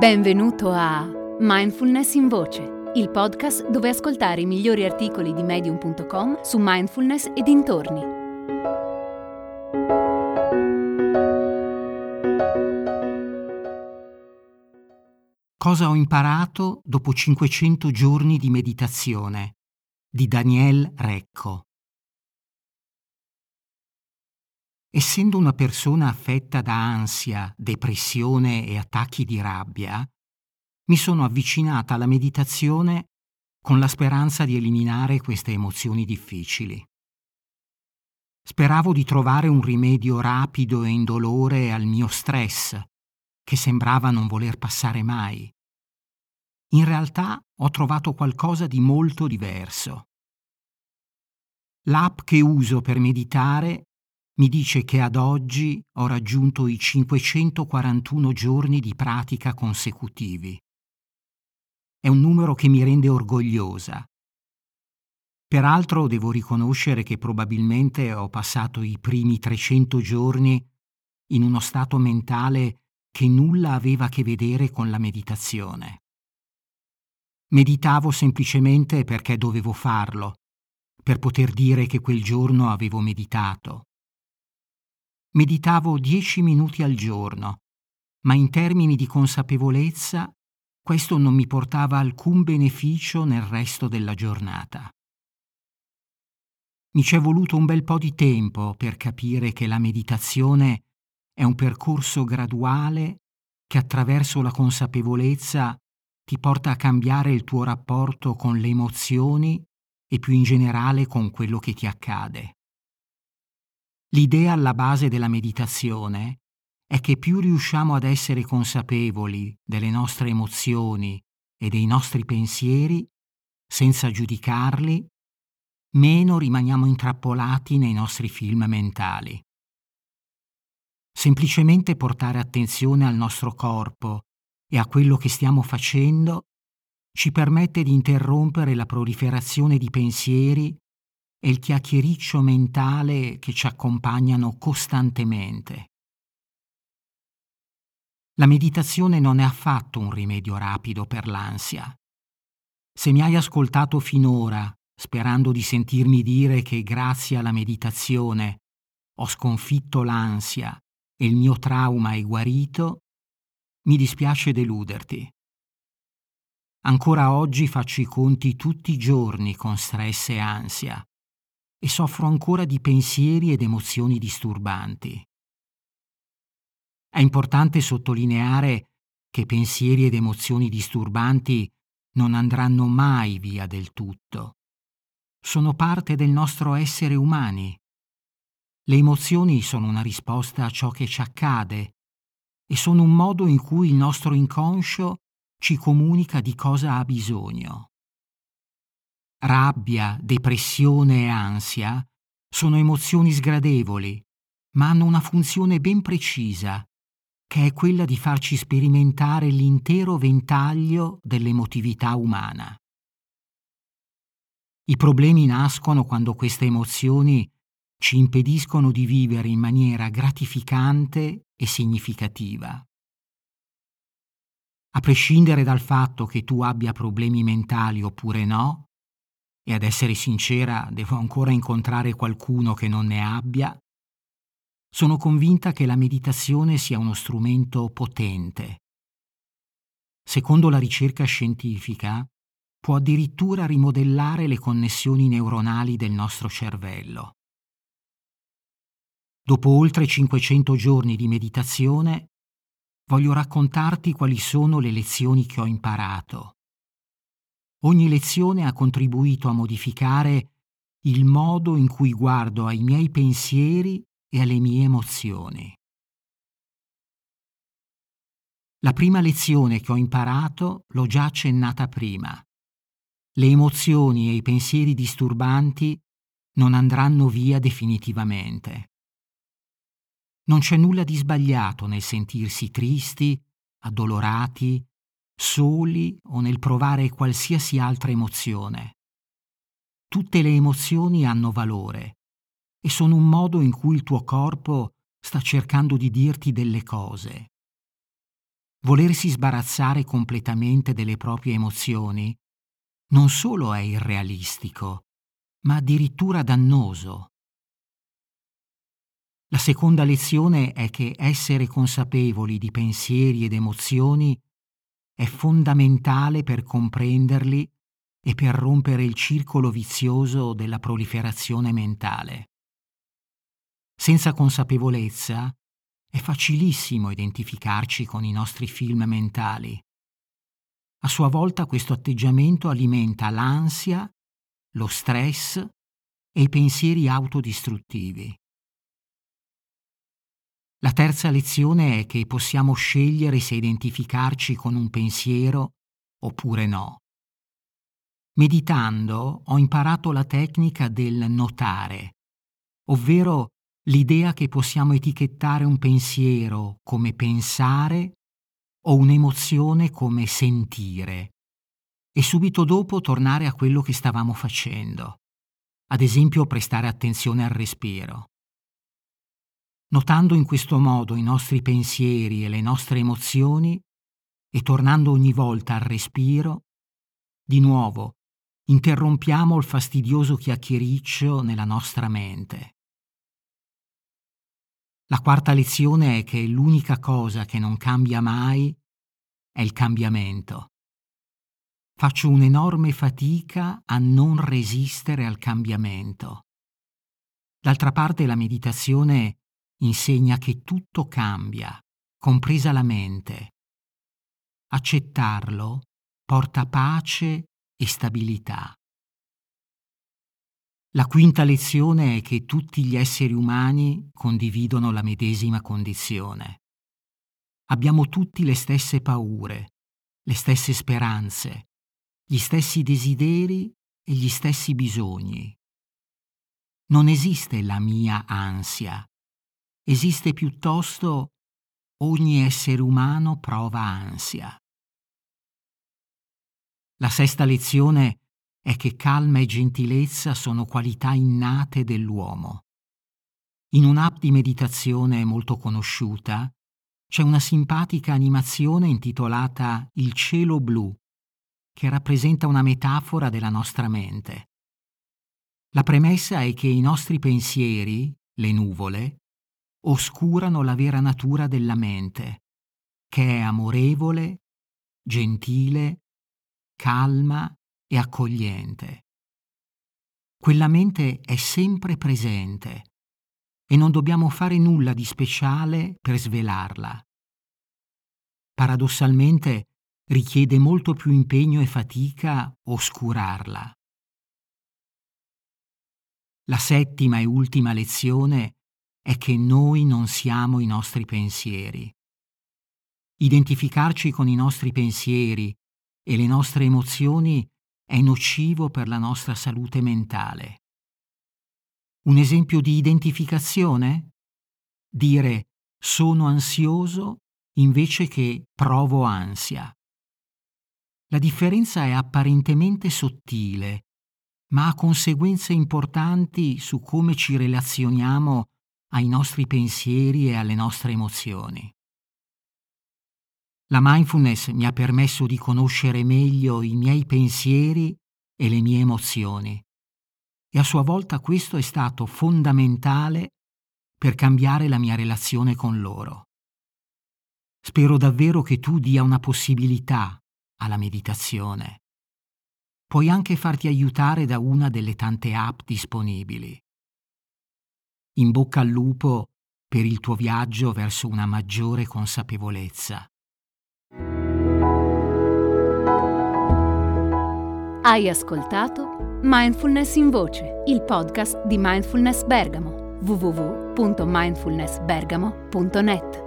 Benvenuto a Mindfulness in Voce, il podcast dove ascoltare i migliori articoli di Medium.com su mindfulness e dintorni. Cosa ho imparato dopo 500 giorni di meditazione? Di Daniel Recco. Essendo una persona affetta da ansia, depressione e attacchi di rabbia, mi sono avvicinata alla meditazione con la speranza di eliminare queste emozioni difficili. Speravo di trovare un rimedio rapido e indolore al mio stress, che sembrava non voler passare mai. In realtà ho trovato qualcosa di molto diverso. L'app che uso per meditare mi dice che ad oggi ho raggiunto i 541 giorni di pratica consecutivi. È un numero che mi rende orgogliosa. Peraltro devo riconoscere che probabilmente ho passato i primi 300 giorni in uno stato mentale che nulla aveva a che vedere con la meditazione. Meditavo semplicemente perché dovevo farlo, per poter dire che quel giorno avevo meditato. Meditavo 10 minuti al giorno, ma in termini di consapevolezza questo non mi portava alcun beneficio nel resto della giornata. Mi c'è voluto un bel po' di tempo per capire che la meditazione è un percorso graduale che attraverso la consapevolezza ti porta a cambiare il tuo rapporto con le emozioni e più in generale con quello che ti accade. L'idea alla base della meditazione è che più riusciamo ad essere consapevoli delle nostre emozioni e dei nostri pensieri, senza giudicarli, meno rimaniamo intrappolati nei nostri film mentali. Semplicemente portare attenzione al nostro corpo e a quello che stiamo facendo ci permette di interrompere la proliferazione di pensieri e il chiacchiericcio mentale che ci accompagnano costantemente. La meditazione non è affatto un rimedio rapido per l'ansia. Se mi hai ascoltato finora, sperando di sentirmi dire che grazie alla meditazione ho sconfitto l'ansia e il mio trauma è guarito, mi dispiace deluderti. Ancora oggi faccio i conti tutti i giorni con stress e ansia, e soffro ancora di pensieri ed emozioni disturbanti. È importante sottolineare che pensieri ed emozioni disturbanti non andranno mai via del tutto. Sono parte del nostro essere umani. Le emozioni sono una risposta a ciò che ci accade e sono un modo in cui il nostro inconscio ci comunica di cosa ha bisogno. Rabbia, depressione e ansia sono emozioni sgradevoli, ma hanno una funzione ben precisa, che è quella di farci sperimentare l'intero ventaglio dell'emotività umana. I problemi nascono quando queste emozioni ci impediscono di vivere in maniera gratificante e significativa. A prescindere dal fatto che tu abbia problemi mentali oppure no, e ad essere sincera, devo ancora incontrare qualcuno che non ne abbia, sono convinta che la meditazione sia uno strumento potente. Secondo la ricerca scientifica, può addirittura rimodellare le connessioni neuronali del nostro cervello. Dopo oltre 500 giorni di meditazione, voglio raccontarti quali sono le lezioni che ho imparato. Ogni lezione ha contribuito a modificare il modo in cui guardo ai miei pensieri e alle mie emozioni. La prima lezione che ho imparato l'ho già accennata prima. Le emozioni e i pensieri disturbanti non andranno via definitivamente. Non c'è nulla di sbagliato nel sentirsi tristi, addolorati, soli o nel provare qualsiasi altra emozione. Tutte le emozioni hanno valore e sono un modo in cui il tuo corpo sta cercando di dirti delle cose. Volersi sbarazzare completamente delle proprie emozioni non solo è irrealistico, ma addirittura dannoso. La seconda lezione è che essere consapevoli di pensieri ed emozioni è fondamentale per comprenderli e per rompere il circolo vizioso della proliferazione mentale. Senza consapevolezza è facilissimo identificarci con i nostri film mentali. A sua volta questo atteggiamento alimenta l'ansia, lo stress e i pensieri autodistruttivi. La terza lezione è che possiamo scegliere se identificarci con un pensiero oppure no. Meditando ho imparato la tecnica del notare, ovvero l'idea che possiamo etichettare un pensiero come pensare o un'emozione come sentire e subito dopo tornare a quello che stavamo facendo, ad esempio prestare attenzione al respiro. Notando in questo modo i nostri pensieri e le nostre emozioni e tornando ogni volta al respiro, di nuovo interrompiamo il fastidioso chiacchiericcio nella nostra mente. La quarta lezione è che l'unica cosa che non cambia mai è il cambiamento. Faccio un'enorme fatica a non resistere al cambiamento. D'altra parte la meditazione insegna che tutto cambia, compresa la mente. Accettarlo porta pace e stabilità. La quinta lezione è che tutti gli esseri umani condividono la medesima condizione. Abbiamo tutti le stesse paure, le stesse speranze, gli stessi desideri e gli stessi bisogni. Non esiste la mia ansia. Esiste piuttosto ogni essere umano prova ansia. La sesta lezione è che calma e gentilezza sono qualità innate dell'uomo. In un'app di meditazione molto conosciuta c'è una simpatica animazione intitolata Il cielo blu, che rappresenta una metafora della nostra mente. La premessa è che i nostri pensieri, le nuvole, oscurano la vera natura della mente, che è amorevole, gentile, calma e accogliente. Quella mente è sempre presente e non dobbiamo fare nulla di speciale per svelarla. Paradossalmente richiede molto più impegno e fatica oscurarla. La settima e ultima lezione è che noi non siamo i nostri pensieri. Identificarci con i nostri pensieri e le nostre emozioni è nocivo per la nostra salute mentale. Un esempio di identificazione? Dire sono ansioso invece che provo ansia. La differenza è apparentemente sottile, ma ha conseguenze importanti su come ci relazioniamo ai nostri pensieri e alle nostre emozioni. La mindfulness mi ha permesso di conoscere meglio i miei pensieri e le mie emozioni, e a sua volta questo è stato fondamentale per cambiare la mia relazione con loro. Spero davvero che tu dia una possibilità alla meditazione. Puoi anche farti aiutare da una delle tante app disponibili. In bocca al lupo per il tuo viaggio verso una maggiore consapevolezza. Hai ascoltato Mindfulness in Voce, il podcast di Mindfulness Bergamo, www.mindfulnessbergamo.net.